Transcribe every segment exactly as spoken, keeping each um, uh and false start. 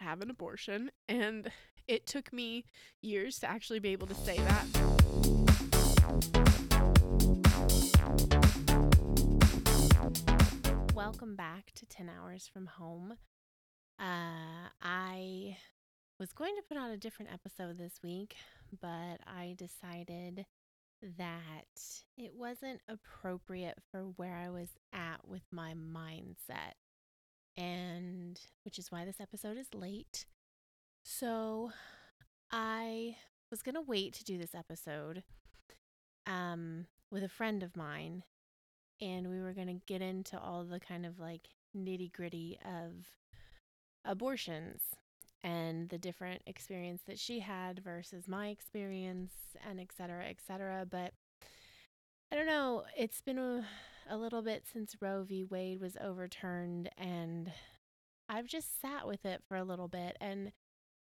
have an abortion, and it took me years to actually be able to say that. Welcome back to ten hours from Home. Uh, I was going to put on a different episode this week, but I decided that it wasn't appropriate for where I was at with my mindset. And which is why this episode is late. So I was going to wait to do this episode um, with a friend of mine. And we were going to get into all the kind of like nitty gritty of abortions and the different experience that she had versus my experience, and et cetera, et cetera. But I don't know. It's been a... a little bit since Roe v. Wade was overturned, and I've just sat with it for a little bit, and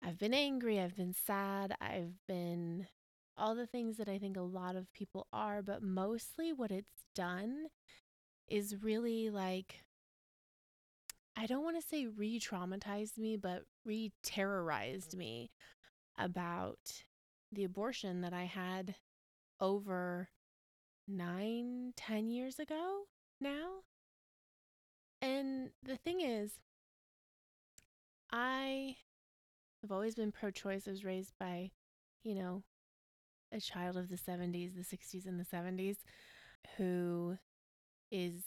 I've been angry, I've been sad, I've been all the things that I think a lot of people are, but mostly what it's done is really like, I don't want to say re-traumatized me, but re-terrorized me about the abortion that I had over nine, ten years ago now. And the thing is, I have always been pro-choice. I was raised by, you know, a child of the seventies, the sixties, and the seventies, who is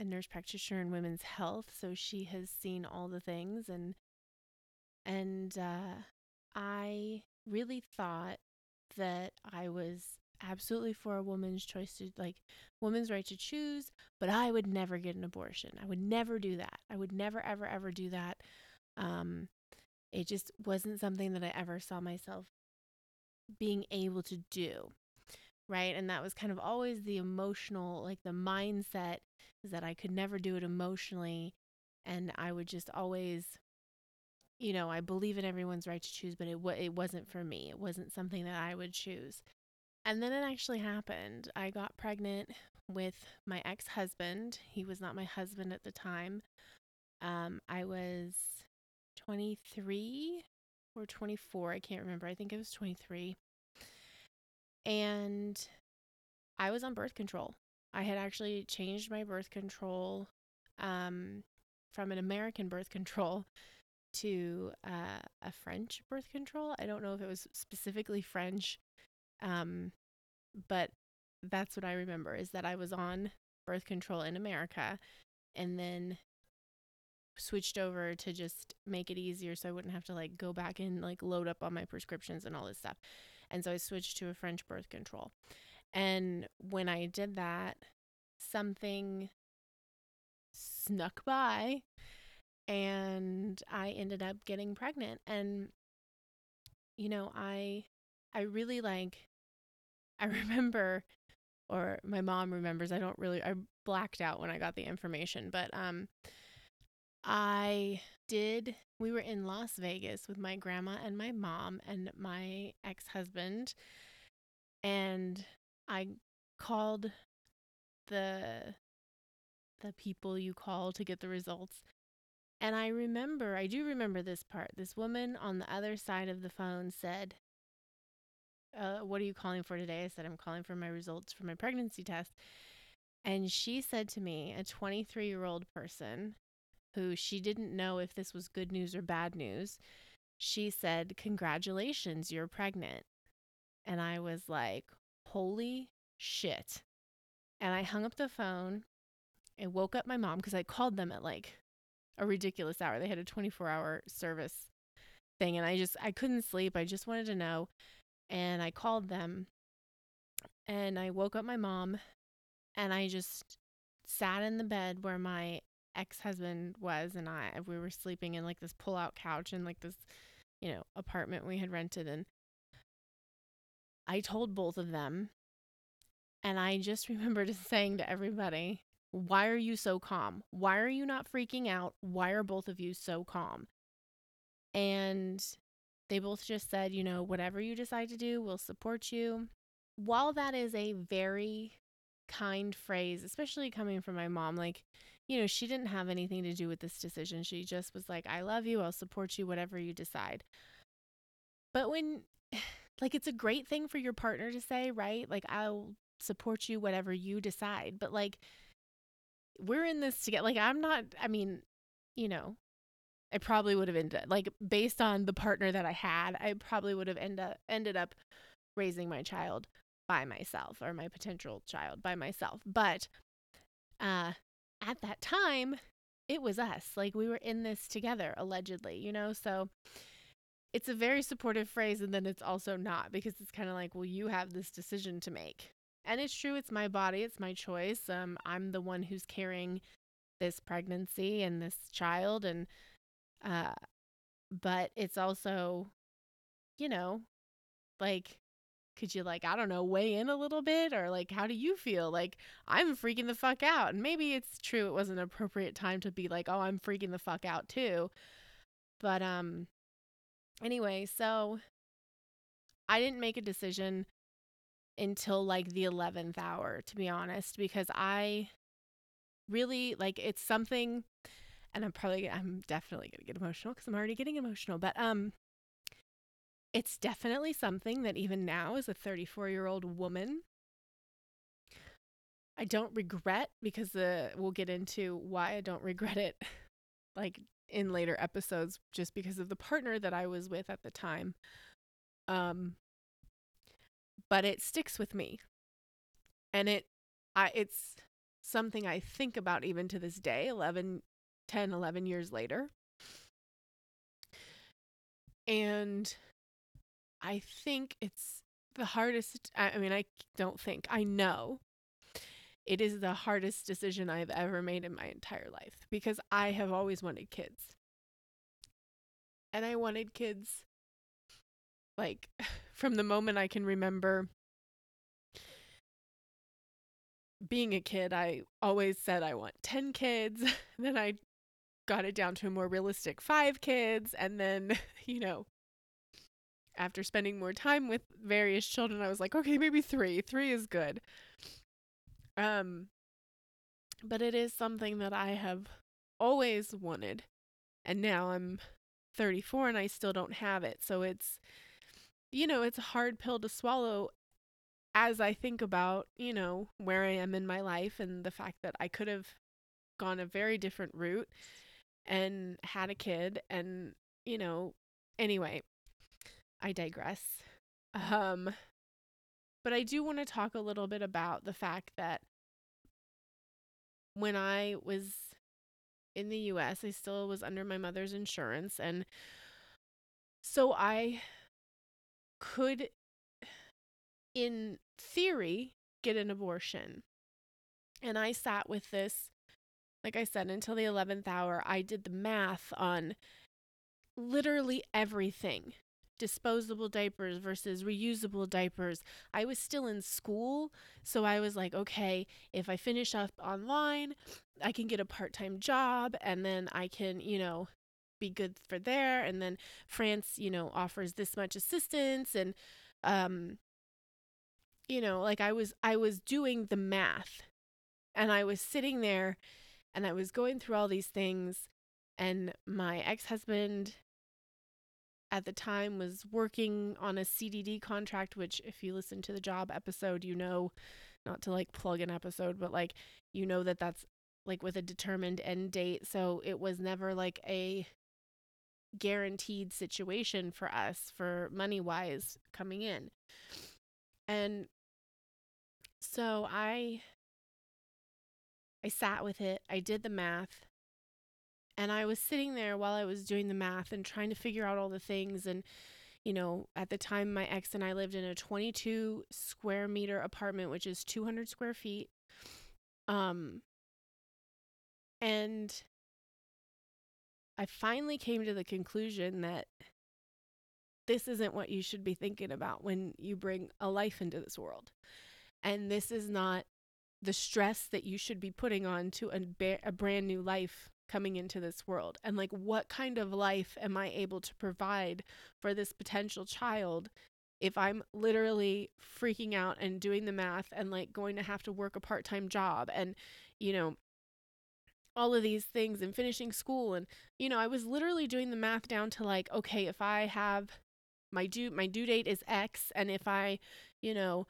a nurse practitioner in women's health. So she has seen all the things, and and uh, I really thought that I was absolutely for a woman's choice to, like, woman's right to choose, but I would never get an abortion. I would never do that. I would never, ever, ever do that. Um, it just wasn't something that I ever saw myself being able to do, right? And that was kind of always the emotional, like, the mindset is that I could never do it emotionally, and I would just always, you know, I believe in everyone's right to choose, but it w- it wasn't for me. It wasn't something that I would choose. And then it actually happened. I got pregnant with my ex-husband. He was not my husband at the time. Um, I was twenty-three or twenty-four. I can't remember. I think it was twenty-three. And I was on birth control. I had actually changed my birth control um, from an American birth control to uh, a French birth control. I don't know if it was specifically French. Um, but that's what I remember, is that I was on birth control in America and then switched over to just make it easier so I wouldn't have to, like, go back and, like, load up on my prescriptions and all this stuff. And so I switched to a French birth control. And when I did that, something snuck by and I ended up getting pregnant. And, you know, I, I really, like, I remember, or my mom remembers, I don't really, I blacked out when I got the information, but um, I did, we were in Las Vegas with my grandma and my mom and my ex-husband, and I called the, the people you call to get the results, and I remember, I do remember this part, this woman on the other side of the phone said, Uh, what are you calling for today? I said, I'm calling for my results for my pregnancy test. And she said to me, a twenty-three-year-old person who she didn't know if this was good news or bad news, she said, "Congratulations, you're pregnant." And I was like, holy shit. And I hung up the phone and woke up my mom because I called them at like a ridiculous hour. They had a twenty-four hour service thing and I just, I couldn't sleep. I just wanted to know. And I called them and I woke up my mom and I just sat in the bed where my ex-husband was and I, we were sleeping in like this pull-out couch in like this, you know, apartment we had rented. And I told both of them and I just remembered saying to everybody, why are you so calm? Why are you not freaking out? Why are both of you so calm? And they both just said, you know, whatever you decide to do, we'll support you. While that is a very kind phrase, especially coming from my mom, like, you know, she didn't have anything to do with this decision. She just was like, I love you. I'll support you, whatever you decide. But when, like, it's a great thing for your partner to say, right? Like, I'll support you, whatever you decide. But like, we're in this together. Like, I'm not, I mean, you know, I probably would have ended, like, based on the partner that I had, I probably would have end up, ended up raising my child by myself, or my potential child by myself. But uh, at that time, it was us. Like, we were in this together, allegedly, you know? So it's a very supportive phrase, and then it's also not, because it's kind of like, well, you have this decision to make. And it's true, it's my body, it's my choice. Um, I'm the one who's carrying this pregnancy and this child, and Uh, but it's also, you know, like, could you, like, I don't know, weigh in a little bit, or like, how do you feel? Like, I'm freaking the fuck out. And maybe it's true, it wasn't an appropriate time to be like, oh, I'm freaking the fuck out too. But, um, anyway, so I didn't make a decision until like the eleventh hour, to be honest, because I really, like, it's something. And I'm probably, I'm definitely going to get emotional because I'm already getting emotional. But um, it's definitely something that even now as a thirty-four-year-old woman, I don't regret, because the, we'll get into why I don't regret it like in later episodes, just because of the partner that I was with at the time. Um, but it sticks with me. And it, I, it's something I think about even to this day, eleven ten, eleven years later. And I think it's the hardest, I mean, I don't think, I know it is the hardest decision I've ever made in my entire life, because I have always wanted kids. And I wanted kids, like, from the moment I can remember being a kid. I always said I want ten kids, then I got it down to a more realistic five kids. And then, you know, after spending more time with various children, I was like, okay, maybe three. Three is good. Um, but it is something that I have always wanted. And now I'm thirty-four and I still don't have it. So it's, you know, it's a hard pill to swallow as I think about, you know, where I am in my life and the fact that I could have gone a very different route and had a kid. And, you know, anyway, I digress. Um, but I do want to talk a little bit about the fact that when I was in the U S, I still was under my mother's insurance. And so I could, in theory, get an abortion. And I sat with this, like I said, until the eleventh hour. I did the math on literally everything. Disposable diapers versus reusable diapers. I was still in school, so I was like, okay, if I finish up online, I can get a part-time job, and then I can, you know, be good for there. And then France, you know, offers this much assistance. And, um, you know, like I was, I was doing the math. And I was sitting there and I was going through all these things, and my ex-husband at the time was working on a C D D contract, which if you listen to the job episode, you know not to like plug an episode, but like, you know, that that's like with a determined end date. So it was never like a guaranteed situation for us for money wise coming in. And so I, I sat with it. I did the math. And I was sitting there while I was doing the math and trying to figure out all the things. And, you know, at the time, my ex and I lived in a twenty-two square meter apartment, which is two hundred square feet. Um, and I finally came to the conclusion that this isn't what you should be thinking about when you bring a life into this world. And this is not the stress that you should be putting on to a, ba- a brand new life coming into this world. And like, what kind of life am I able to provide for this potential child if I'm literally freaking out and doing the math and like going to have to work a part-time job and, you know, all of these things and finishing school. And, you know, I was literally doing the math down to like, okay, if I have my due, my due date is X. And if I, you know,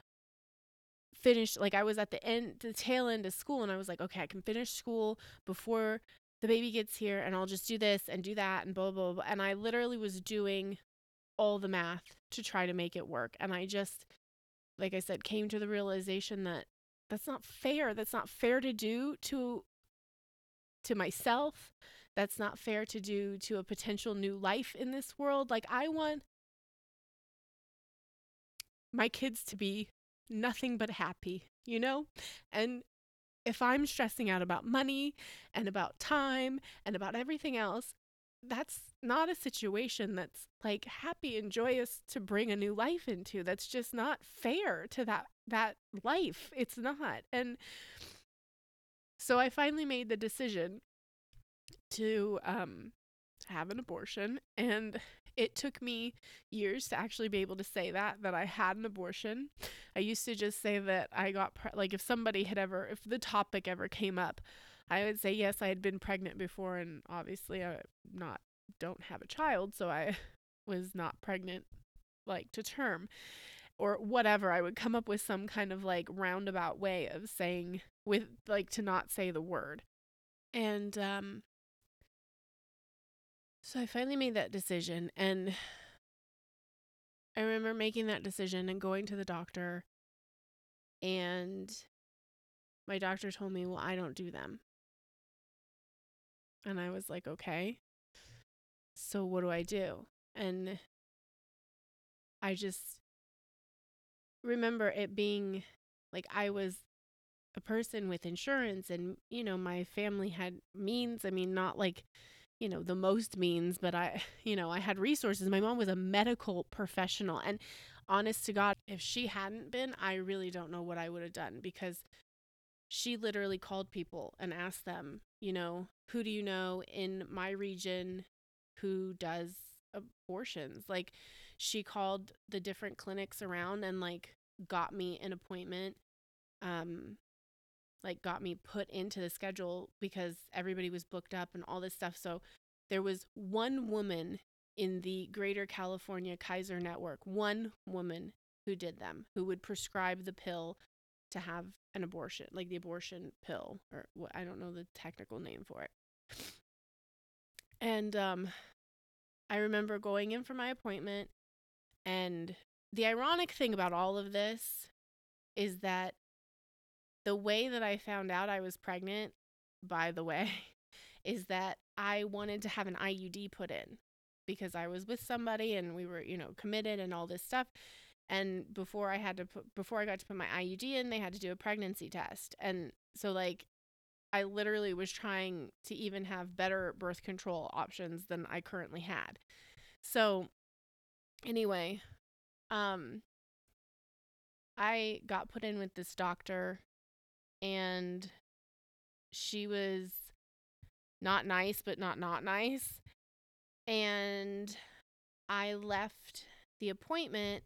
finish, like I was at the end, the tail end of school, and I was like, okay, I can finish school before the baby gets here, and I'll just do this and do that and blah, blah, blah. And I literally was doing all the math to try to make it work. And I just, like I said, came to the realization that that's not fair. That's not fair to do to, to myself. That's not fair to do to a potential new life in this world. Like, I want my kids to be nothing but happy, you know? And if I'm stressing out about money and about time and about everything else, that's not a situation that's like happy and joyous to bring a new life into. That's just not fair to that that life. It's not. And so I finally made the decision to um, have an abortion. And it took me years to actually be able to say that, that I had an abortion. I used to just say that I got, pre- like if somebody had ever, if the topic ever came up, I would say, yes, I had been pregnant before. And obviously I not, don't have a child. So I was not pregnant, like to term or whatever. I would come up with some kind of like roundabout way of saying with like, to not say the word. And, um, So I finally made that decision, and I remember making that decision and going to the doctor, and my doctor told me, well, I don't do them. And I was like, okay, so what do I do? And I just remember it being like I was a person with insurance, and, you know, my family had means. I mean, not like, you know, the most means, but I, you know, I had resources. My mom was a medical professional, and honest to God, if she hadn't been, I really don't know what I would have done, because she literally called people and asked them, you know, who do you know in my region who does abortions? Like, she called the different clinics around and like got me an appointment, um, like got me put into the schedule, because everybody was booked up and all this stuff. So there was one woman in the greater California Kaiser network, one woman who did them, who would prescribe the pill to have an abortion, like the abortion pill, or what, I don't know the technical name for it. And um, I remember going in for my appointment. And the ironic thing about all of this is that the way that I found out I was pregnant, by the way, is that I wanted to have an I U D put in, because I was with somebody and we were, you know, committed and all this stuff. And before I had to put, before I got to put my I U D in, they had to do a pregnancy test. And so like, I literally was trying to even have better birth control options than I currently had. So anyway, um, I got put in with this doctor. And she was not nice, but not not nice. And I left the appointment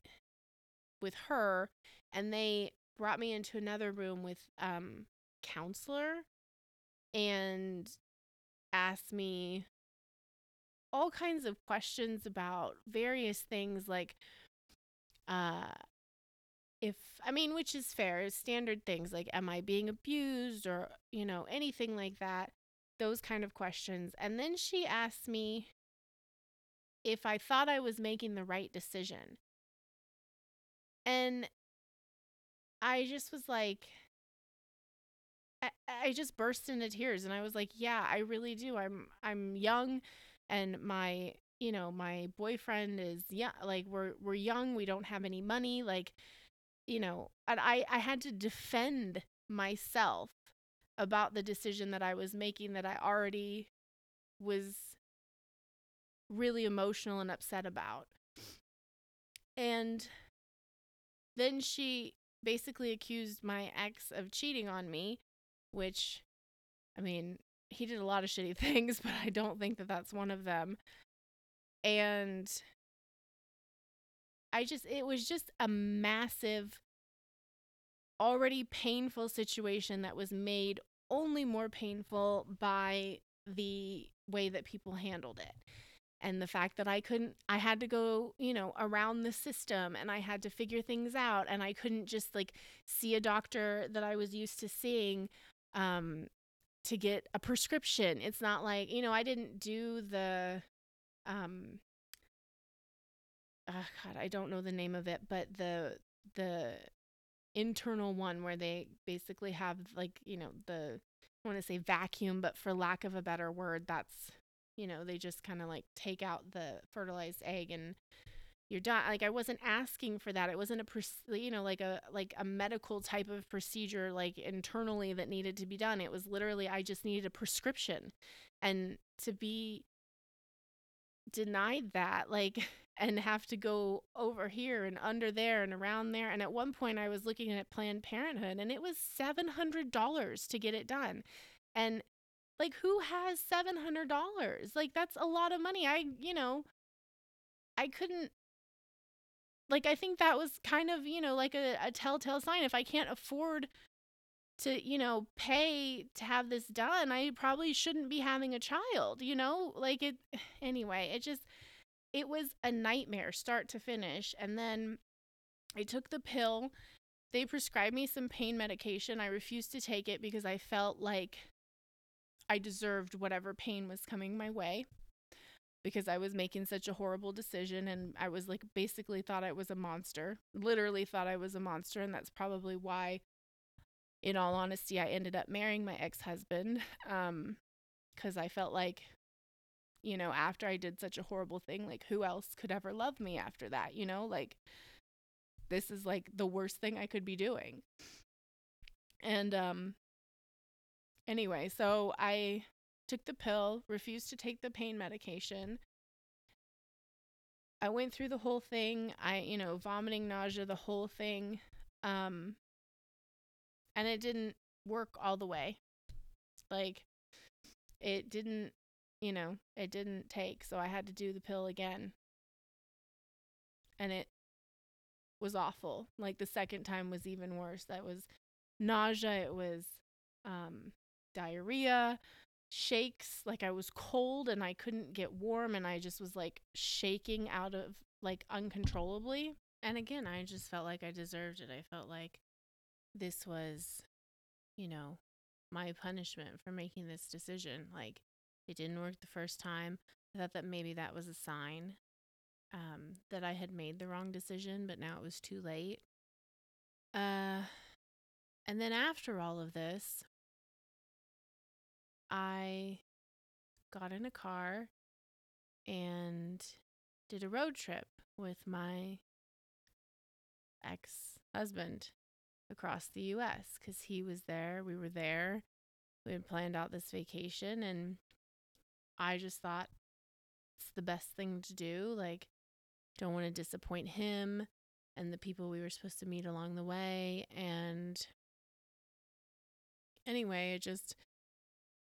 with her, and they brought me into another room with um counselor and asked me all kinds of questions about various things, like uh if, I mean, which is fair, standard things like, am I being abused or, you know, anything like that, those kind of questions. And then she asked me if I thought I was making the right decision. And I just was like, I, I just burst into tears. And I was like, yeah, I really do. I'm, I'm young and my, you know, my boyfriend is young. Like we're, we're young. We don't have any money. Like, you know, and I, I had to defend myself about the decision that I was making, that I already was really emotional and upset about. And then she basically accused my ex of cheating on me, which, I mean, he did a lot of shitty things, but I don't think that that's one of them. And I just, it was just a massive, already painful situation that was made only more painful by the way that people handled it. And the fact that I couldn't, I had to go, you know, around the system and I had to figure things out and I couldn't just like see a doctor that I was used to seeing um, to get a prescription. It's not like, you know, I didn't do the, um, oh God, I don't know the name of it, but the, the internal one where they basically have like, you know, the, I want to say vacuum, but for lack of a better word, that's, you know, they just kind of like take out the fertilized egg and you're done. Like I wasn't asking for that. It wasn't a, you know, like a, like a medical type of procedure, like internally that needed to be done. It was literally, I just needed a prescription, and to be denied that, like, and have to go over here and under there and around there. And at one point I was looking at Planned Parenthood and it was seven hundred dollars to get it done. And like, who has seven hundred dollars? Like, that's a lot of money. I, you know, I couldn't, like, I think that was kind of, you know, like a, a telltale sign. If I can't afford to, you know, pay to have this done, I probably shouldn't be having a child, you know? Like, it, anyway, it just, it was a nightmare start to finish. And then I took the pill. They prescribed me some pain medication. I refused to take it because I felt like I deserved whatever pain was coming my way because I was making such a horrible decision, and I was like basically thought I was a monster, literally thought I was a monster. And that's probably why, in all honesty, I ended up marrying my ex-husband um, because I felt like, you know, after I did such a horrible thing, like who else could ever love me after that? You know, like this is like the worst thing I could be doing. And, um, Anyway, so I took the pill, refused to take the pain medication. I went through the whole thing. I, you know, vomiting, nausea, the whole thing. Um, and it didn't work all the way. Like, it didn't, you know, it didn't take. So I had to do the pill again. And it was awful. Like, the second time was even worse. That was nausea. It was um diarrhea, shakes, like I was cold and I couldn't get warm and I just was like shaking out of like uncontrollably. And again, I just felt like I deserved it. I felt like this was, you know, my punishment for making this decision. Like it didn't work the first time. I thought that maybe that was a sign um that I had made the wrong decision, but now it was too late. Uh and then after all of this, I got in a car and did a road trip with my ex-husband across the U S because he was there, we were there, we had planned out this vacation, and I just thought it's the best thing to do. Like, don't want to disappoint him and the people we were supposed to meet along the way. And anyway, it just,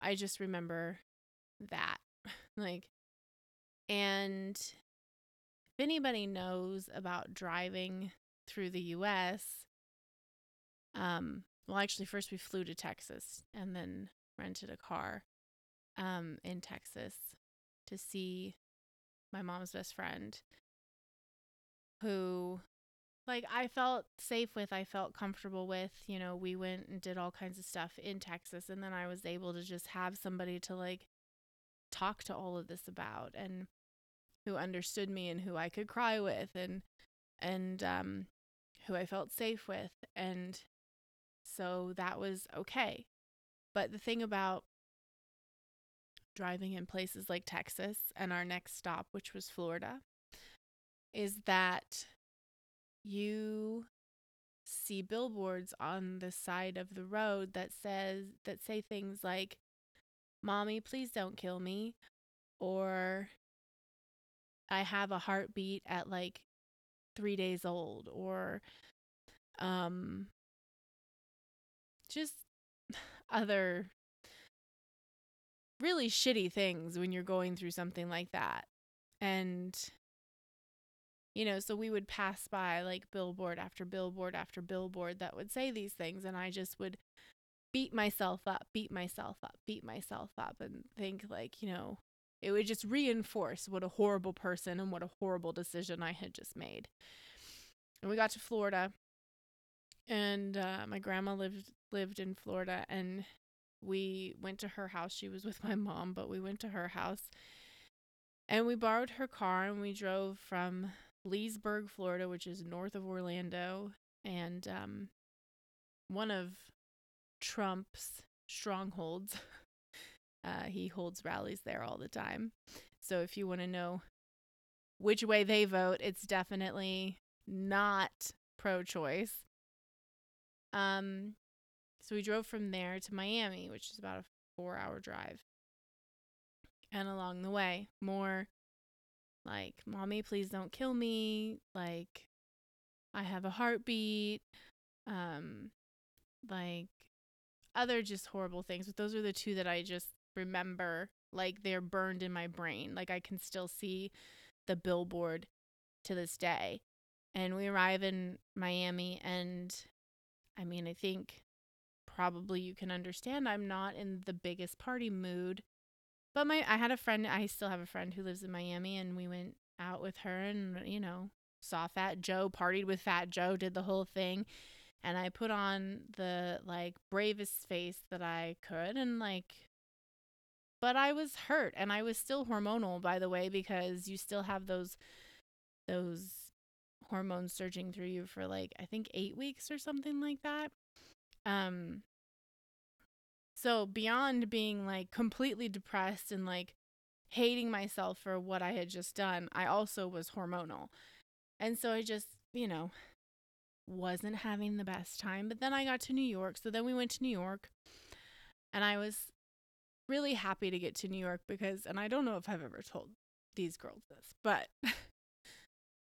I just remember that, like, and if anybody knows about driving through the U S, um, well, actually first we flew to Texas and then rented a car, um, in Texas to see my mom's best friend who like, I felt safe with, I felt comfortable with, you know, we went and did all kinds of stuff in Texas. And then I was able to just have somebody to, like, talk to all of this about, and who understood me and who I could cry with, and, and, um, who I felt safe with. And so that was okay. But the thing about driving in places like Texas and our next stop, which was Florida, is that you see billboards on the side of the road that says that say things like, "Mommy, please don't kill me," or "I have a heartbeat at like three days old," or um just other really shitty things when you're going through something like that. And you know, so we would pass by like billboard after billboard after billboard that would say these things, and I just would beat myself up, beat myself up, beat myself up, and think like, you know, it would just reinforce what a horrible person and what a horrible decision I had just made. And we got to Florida, and uh, my grandma lived lived in Florida, and we went to her house. She was with my mom, but we went to her house, and we borrowed her car, and we drove from Leesburg, Florida, which is north of Orlando, and um, one of Trump's strongholds. Uh, he holds rallies there all the time. So if you want to know which way they vote, it's definitely not pro-choice. Um, so we drove from there to Miami, which is about a four-hour drive. And along the way, more like, "Mommy, please don't kill me," like, "I have a heartbeat," um, like other just horrible things. But those are the two that I just remember, like they're burned in my brain. Like I can still see the billboard to this day. And we arrive in Miami, and I mean, I think probably you can understand I'm not in the biggest party mood. But my, I had a friend, I still have a friend who lives in Miami, and we went out with her and, you know, saw Fat Joe, partied with Fat Joe, did the whole thing. And I put on the, like, bravest face that I could, and, like, but I was hurt. And I was still hormonal, by the way, because you still have those, those hormones surging through you for, like, I think eight weeks or something like that. Um. So beyond being like completely depressed and like hating myself for what I had just done, I also was hormonal. And so I just, you know, wasn't having the best time. But then I got to New York. So then we went to New York, and I was really happy to get to New York because, and I don't know if I've ever told these girls this, but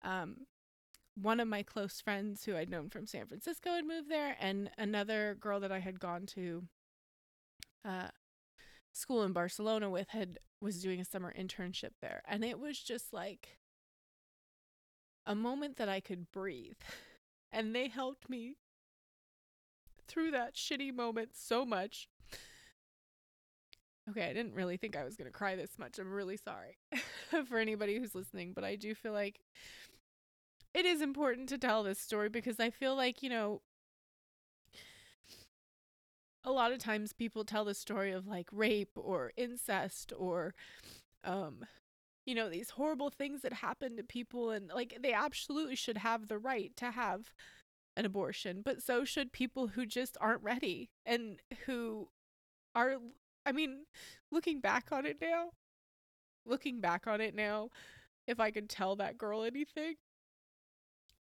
um, one of my close friends who I'd known from San Francisco had moved there, and another girl that I had gone to Uh, school in Barcelona with had was doing a summer internship there, and it was just like a moment that I could breathe, and they helped me through that shitty moment so much. Okay, I didn't really think I was gonna cry this much. I'm really sorry for anybody who's listening, but I do feel like it is important to tell this story because I feel like, you know, a lot of times people tell the story of like rape or incest or, um, you know, these horrible things that happen to people, and like they absolutely should have the right to have an abortion, but so should people who just aren't ready and who are, I mean, looking back on it now, looking back on it now, if I could tell that girl anything,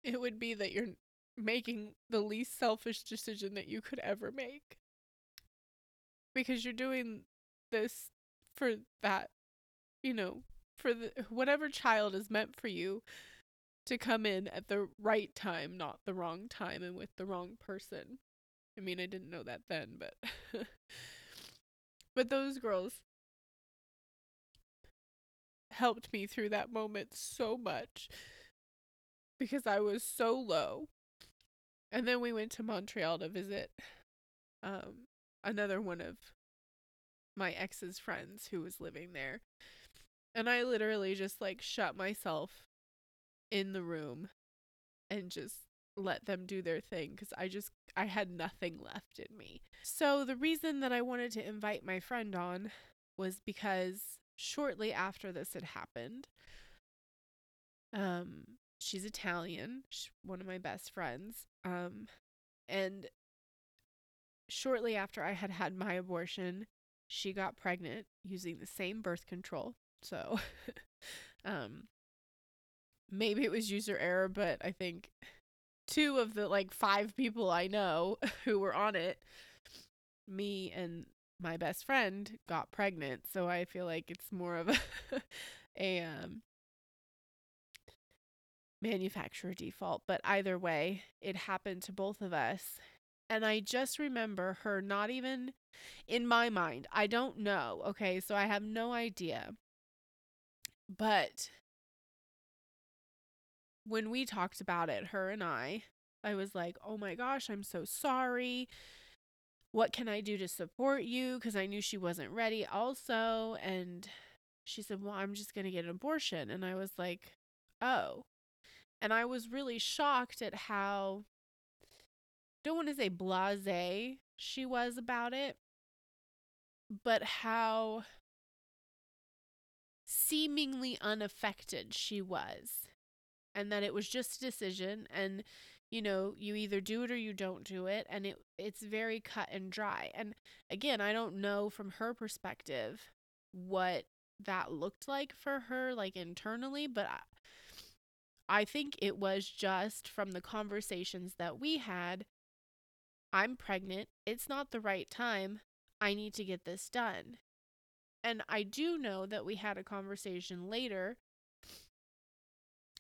it would be that you're making the least selfish decision that you could ever make. Because you're doing this for that, you know, for the, whatever child is meant for you to come in at the right time, not the wrong time and with the wrong person. I mean, I didn't know that then, but but those girls helped me through that moment so much because I was so low. And then we went to Montreal to visit um another one of my ex's friends who was living there. And I literally just like shut myself in the room and just let them do their thing, because I just, I had nothing left in me. So the reason that I wanted to invite my friend on was because shortly after this had happened, um, she's Italian, she's one of my best friends, um, and shortly after I had had my abortion, she got pregnant using the same birth control. So, um, maybe it was user error, but I think two of the like five people I know who were on it, me and my best friend, got pregnant. So I feel like it's more of a, a um, manufacturer default, but either way, it happened to both of us. And I just remember her not even, in my mind, I don't know, okay, so I have no idea. But when we talked about it, her and I, I was like, oh my gosh, I'm so sorry. What can I do to support you? Because I knew she wasn't ready also. And she said, well, I'm just going to get an abortion. And I was like, oh. And I was really shocked at how, don't want to say blasé she was about it, but how seemingly unaffected she was, and that it was just a decision, and you know, you either do it or you don't do it, and it it's very cut and dry. And again, I don't know from her perspective what that looked like for her, like internally, but I, I think it was just from the conversations that we had, I'm pregnant, it's not the right time, I need to get this done. And I do know that we had a conversation later,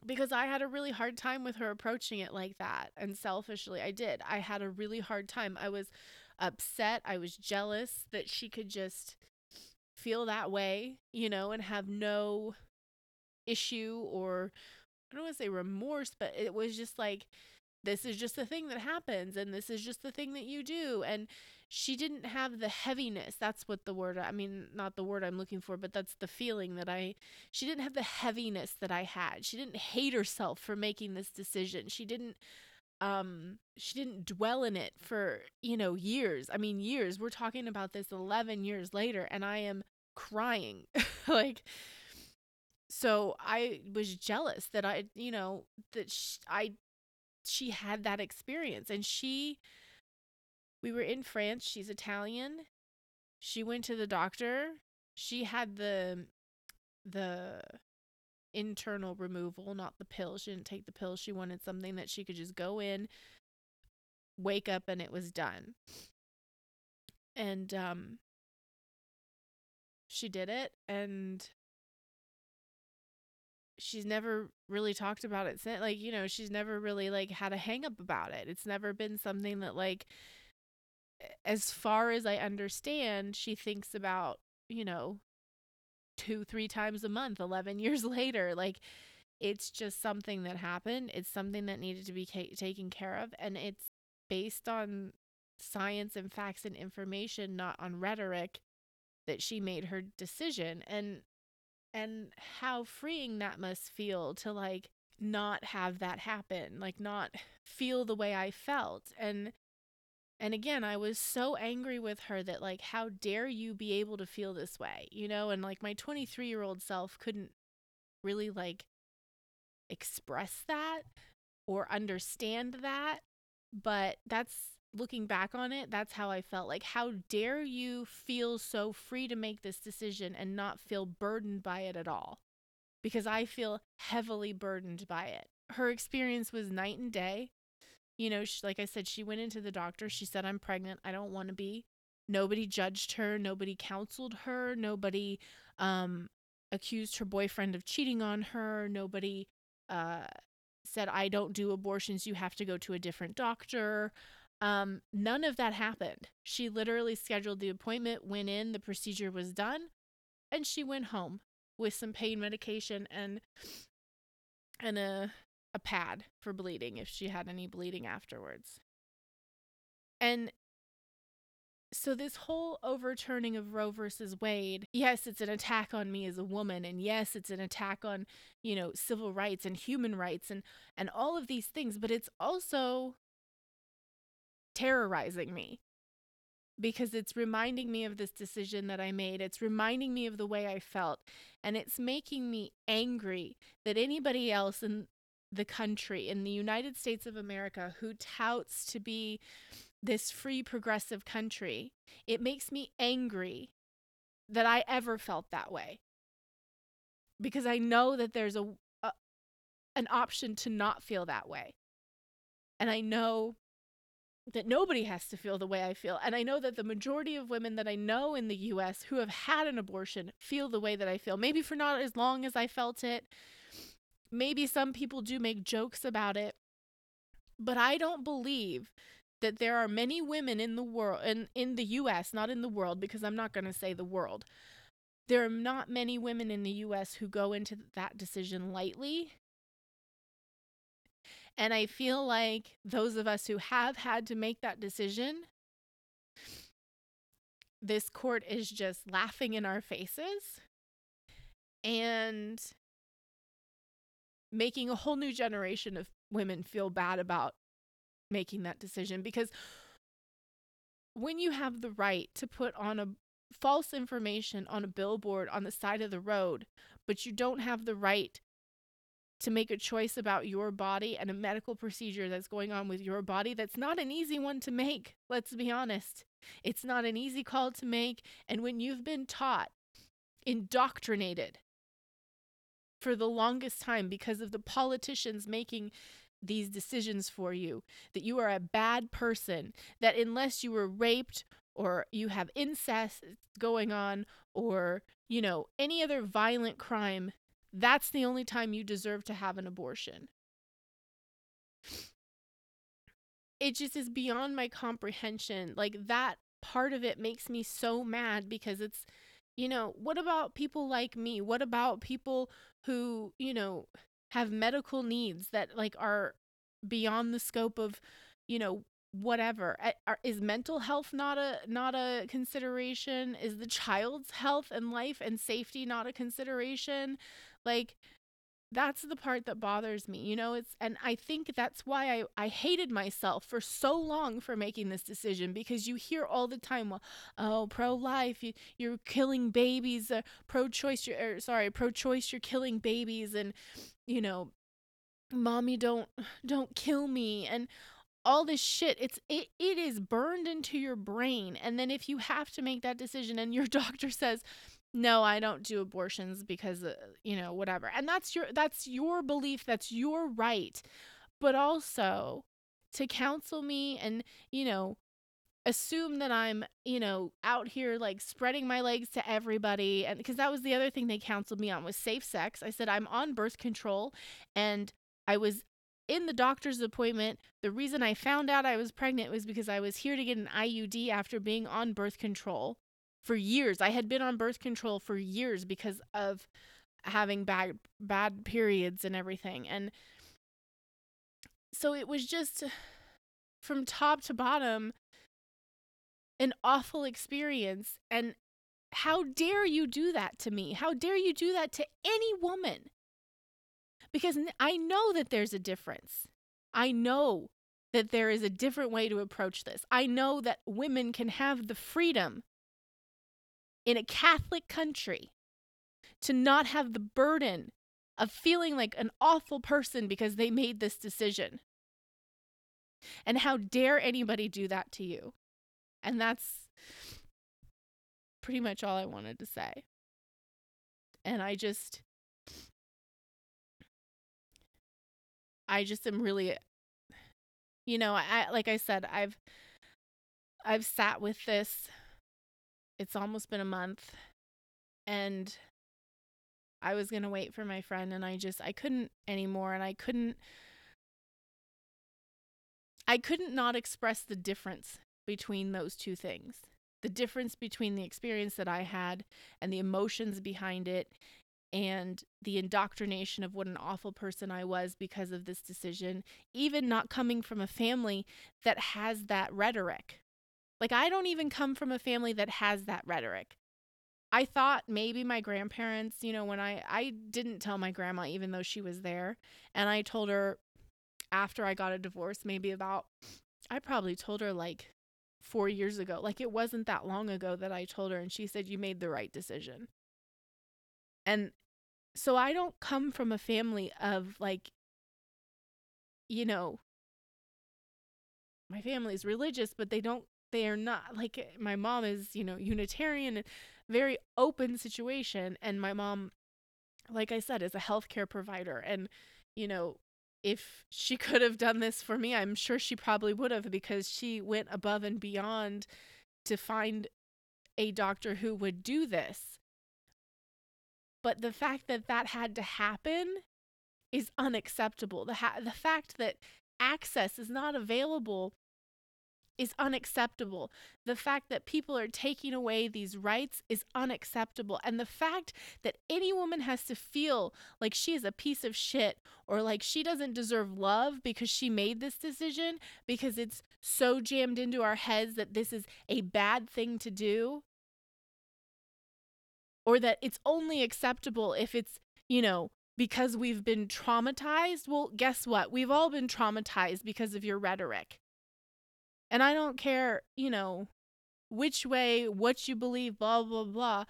because I had a really hard time with her approaching it like that, and selfishly I did. I had a really hard time. I was upset, I was jealous that she could just feel that way, you know, and have no issue or, I don't want to say remorse, but it was just like, this is just the thing that happens, and this is just the thing that you do. And she didn't have the heaviness. That's what the word, I mean, not the word I'm looking for, but that's the feeling that I, she didn't have the heaviness that I had. She didn't hate herself for making this decision. She didn't, um, she didn't dwell in it for, you know, years. I mean, years. We're talking about this eleven years later, and I am crying. Like, so I was jealous that I, you know, that she, I, she had that experience. And she, we were in France, she's Italian, she went to the doctor, she had the the internal removal, not the pill, she didn't take the pill, she wanted something that she could just go in, wake up, and it was done. And um she did it, and she's never really talked about it since, like, you know, she's never really like had a hang up about it. It's never been something that, like, as far as I understand, she thinks about, you know, two, three times a month, eleven years later. Like, it's just something that happened. It's something that needed to be ca- taken care of. And it's based on science and facts and information, not on rhetoric, that she made her decision. And And how freeing that must feel to, like, not have that happen, like not feel the way I felt. And and again, I was so angry with her that, like, how dare you be able to feel this way, you know? And like my twenty-three-year-old self couldn't really like express that or understand that. But that's, looking back on it, that's how I felt. Like, how dare you feel so free to make this decision and not feel burdened by it at all? Because I feel heavily burdened by it. Her experience was night and day. You know, she, like I said, she went into the doctor. She said, I'm pregnant. I don't want to be. Nobody judged her. Nobody counseled her. Nobody um, accused her boyfriend of cheating on her. Nobody uh, said, I don't do abortions. You have to go to a different doctor. Um, none of that happened. She literally scheduled the appointment, went in, the procedure was done, and she went home with some pain medication and and a a pad for bleeding if she had any bleeding afterwards. And So this whole overturning of Roe versus Wade, yes, it's an attack on me as a woman. And yes, it's an attack on, you know, civil rights and human rights and, and all of these things. But it's also terrorizing me because it's reminding me of this decision that I made. It's reminding me of the way I felt. And it's making me angry that anybody else in the country, in the United States of America, who touts to be this free, progressive country, it makes me angry that I ever felt that way. Because I know that there's a, a an option to not feel that way. And I know that nobody has to feel the way I feel. And I know that the majority of women that I know in the U S who have had an abortion feel the way that I feel. Maybe for not as long as I felt it. Maybe some people do make jokes about it. But I don't believe that there are many women in the world, in, in the U S, not in the world, because I'm not going to say the world. There are not many women in the U S who go into that decision lightly. And I feel like those of us who have had to make that decision, this court is just laughing in our faces and making a whole new generation of women feel bad about making that decision. Because when you have the right to put on a false information on a billboard on the side of the road, but you don't have the right to make a choice about your body and a medical procedure that's going on with your body, that's not an easy one to make. Let's be honest. It's not an easy call to make. And when you've been taught, indoctrinated for the longest time because of the politicians making these decisions for you, that you are a bad person, that unless you were raped or you have incest going on or, you know, any other violent crime, that's the only time you deserve to have an abortion. It just is beyond my comprehension. Like, that part of it makes me so mad because it's, you know, what about people like me? What about people who, you know, have medical needs that like are beyond the scope of, you know, whatever. Is mental health not a not a consideration? Is the child's health and life and safety not a consideration? Like, that's the part that bothers me, you know. It's, and I think that's why I, I hated myself for so long for making this decision, because you hear all the time, well, oh, pro-life, you, you're killing babies, uh, pro-choice, you're, or, sorry, pro-choice, you're killing babies, and, you know, mommy, don't, don't kill me, and all this shit. It's, it, it is burned into your brain, and then if you have to make that decision and your doctor says, no, I don't do abortions because, uh, you know, whatever. And that's your, that's your belief. That's your right. But also to counsel me and, you know, assume that I'm, you know, out here like spreading my legs to everybody. And because that was the other thing they counseled me on, was safe sex. I said, I'm on birth control and I was in the doctor's appointment. The reason I found out I was pregnant was because I was here to get an I U D after being on birth control. For years, I had been on birth control for years because of having bad, bad periods and everything. And so it was just, from top to bottom, an awful experience. And how dare you do that to me? How dare you do that to any woman? Because I know that there's a difference. I know that there is a different way to approach this. I know that women can have the freedom in a Catholic country to not have the burden of feeling like an awful person because they made this decision. And how dare anybody do that to you? And that's pretty much all I wanted to say. And I just, I just am really, you know, I, like I said, I've, I've sat with this. It's almost been a month, and I was going to wait for my friend, and I just, I couldn't anymore, and I couldn't, I couldn't not express the difference between those two things. The difference between the experience that I had and the emotions behind it and the indoctrination of what an awful person I was because of this decision, even not coming from a family that has that rhetoric. Like, I don't even come from a family that has that rhetoric. I thought maybe my grandparents, you know, when I, I didn't tell my grandma, even though she was there, and I told her after I got a divorce, maybe about, I probably told her like four years ago, like it wasn't that long ago that I told her, and she said, you made the right decision. And so I don't come from a family of like, you know, my family's religious, but they don't, they are not like, my mom is, you know, Unitarian, very open situation. And my mom, like I said, is a healthcare provider. And, you know, if she could have done this for me, I'm sure she probably would have, because she went above and beyond to find a doctor who would do this. But the fact that that had to happen is unacceptable. The ha- the fact that access is not available is unacceptable. The fact that people are taking away these rights is unacceptable. And the fact that any woman has to feel like she is a piece of shit, or like she doesn't deserve love because she made this decision, because it's so jammed into our heads that this is a bad thing to do, or that it's only acceptable if it's, you know, because we've been traumatized. Well, guess what? We've all been traumatized because of your rhetoric. And I don't care, you know, which way, what you believe, blah, blah, blah.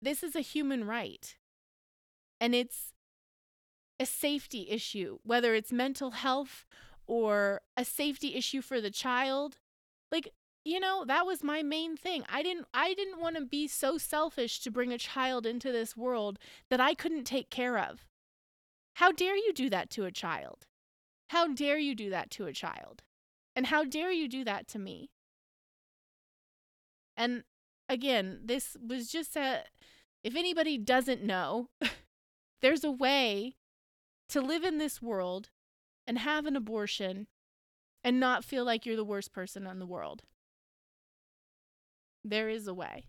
This is a human right. And it's a safety issue, whether it's mental health or a safety issue for the child. Like, you know, that was my main thing. I didn't I didn't want to be so selfish to bring a child into this world that I couldn't take care of. How dare you do that to a child? How dare you do that to a child? And how dare you do that to me? And again, this was just a, if anybody doesn't know, there's a way to live in this world and have an abortion and not feel like you're the worst person in the world. There is a way.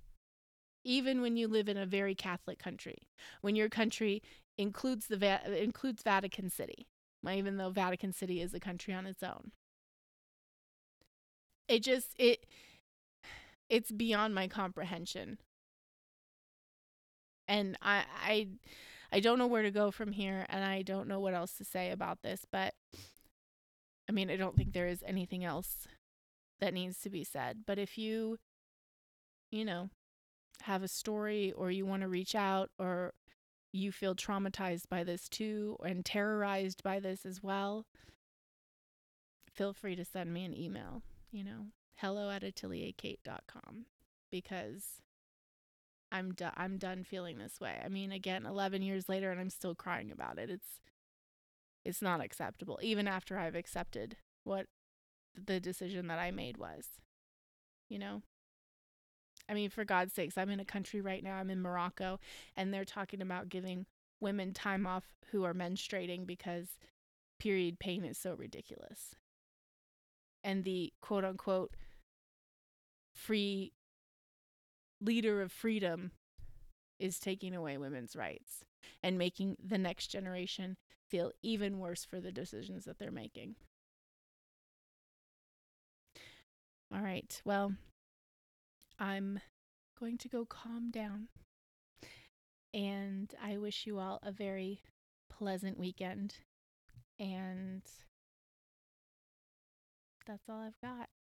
Even when you live in a very Catholic country, when your country includes the Va- includes Vatican City, even though Vatican City is a country on its own. It just, it, it's beyond my comprehension. And I, I, I don't know where to go from here, and I don't know what else to say about this, but I mean, I don't think there is anything else that needs to be said. But if you, you know, have a story, or you want to reach out, or you feel traumatized by this too, and terrorized by this as well, feel free to send me an email. You know, hello at atelier kate dot com, because I'm, do- I'm done feeling this way. I mean, again, eleven years later, and I'm still crying about it. It's, it's not acceptable, even after I've accepted what the decision that I made was, you know. I mean, for God's sakes, I'm in a country right now, I'm in Morocco, and they're talking about giving women time off who are menstruating because period pain is so ridiculous. And the quote-unquote free leader of freedom is taking away women's rights and making the next generation feel even worse for the decisions that they're making. All right, well, I'm going to go calm down. And I wish you all a very pleasant weekend. And that's all I've got.